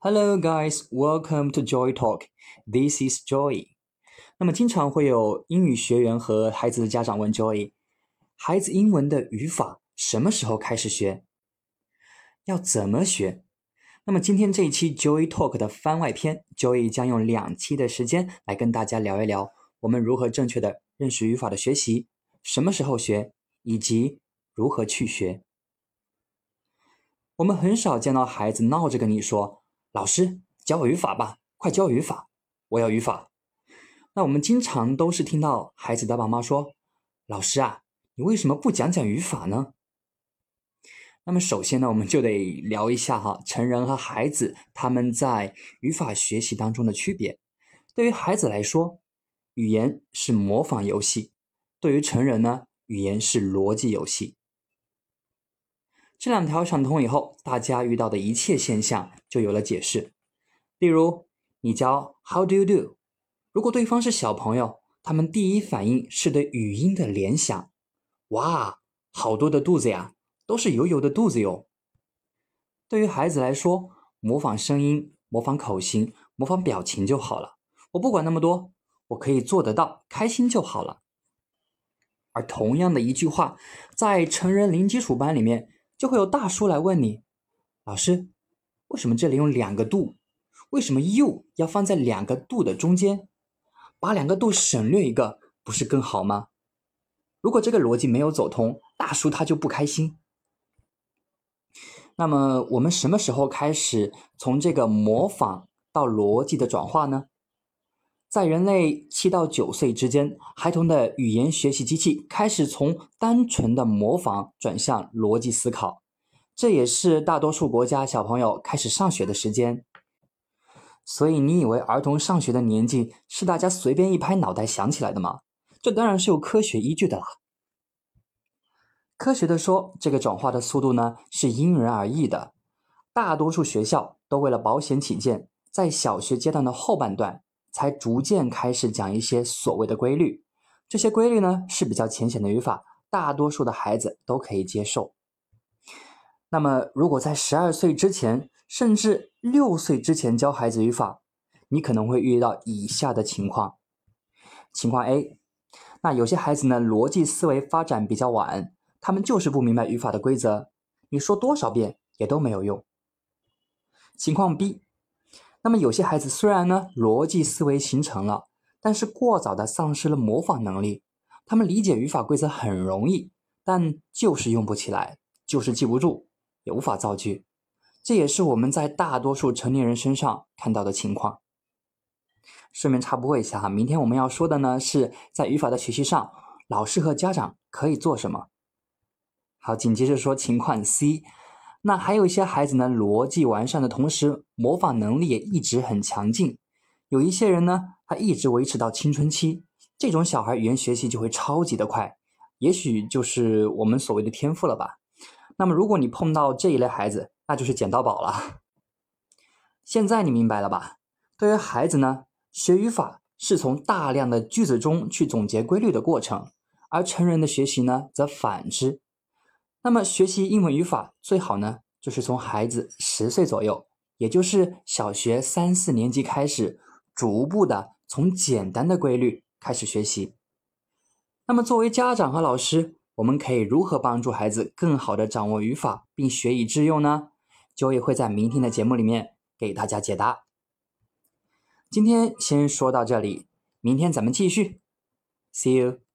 Hello guys, welcome to Joy Talk. This is Joy. 那么经常会有英语学员和孩子的家长问 Joy, 孩子英文的语法什么时候开始学？要怎么学？那么今天这一期 Joy Talk 的番外篇 ，Joy 将用2期的时间来跟大家聊一聊我们如何正确的认识语法的学习，什么时候学，以及如何去学。我们很少见到孩子闹着跟你说，老师，教我语法吧，快教我语法，我要语法。那我们经常都是听到孩子的爸妈说，老师啊，你为什么不讲讲语法呢？那么首先呢，我们就得聊一下成人和孩子他们在语法学习当中的区别。对于孩子来说，语言是模仿游戏，对于成人呢，语言是逻辑游戏。这2条想通以后，大家遇到的一切现象就有了解释。例如你教 How do you do， 如果对方是小朋友，他们第一反应是对语音的联想，哇，好多的肚子呀，都是油油的肚子哟。对于孩子来说，模仿声音，模仿口型，模仿表情就好了，我不管那么多，我可以做得到，开心就好了。而同样的一句话，在成人零基础班里面就会有大叔来问你，老师，为什么这里用2个度？为什么 you 要放在2个度的中间？把2个度省略1个，不是更好吗？如果这个逻辑没有走通，大叔他就不开心。那么我们什么时候开始从这个模仿到逻辑的转化呢？在人类7到9岁之间，孩童的语言学习机器开始从单纯的模仿转向逻辑思考，这也是大多数国家小朋友开始上学的时间。所以你以为儿童上学的年纪是大家随便一拍脑袋想起来的吗？这当然是有科学依据的啦。科学的说，这个转化的速度呢是因人而异的。大多数学校都为了保险起见，在小学阶段的后半段才逐渐开始讲一些所谓的规律，这些规律呢是比较浅显的语法，大多数的孩子都可以接受。那么如果在12岁之前，甚至6岁之前教孩子语法，你可能会遇到以下的情况。情况 A， 那有些孩子呢逻辑思维发展比较晚，他们就是不明白语法的规则，你说多少遍也都没有用。情况 B，那么有些孩子虽然呢逻辑思维形成了，但是过早的丧失了模仿能力，他们理解语法规则很容易，但就是用不起来，就是记不住，也无法造句。这也是我们在大多数成年人身上看到的情况。顺便插播一下，明天我们要说的呢是在语法的学习上，老师和家长可以做什么。好，紧接着说情况 C，那还有一些孩子呢逻辑完善的同时，模仿能力也一直很强劲。有一些人呢他一直维持到青春期，这种小孩语言学习就会超级的快，也许就是我们所谓的天赋了吧。那么如果你碰到这一类孩子，那就是捡到宝了。现在你明白了吧？对于孩子呢，学语法是从大量的句子中去总结规律的过程，而成人的学习呢则反之。那么学习英文语法最好呢就是从孩子10岁左右，也就是小学3、4年级开始，逐步的从简单的规律开始学习。那么作为家长和老师，我们可以如何帮助孩子更好的掌握语法并学以致用呢？Joy会在明天的节目里面给大家解答。今天先说到这里，明天咱们继续。See you!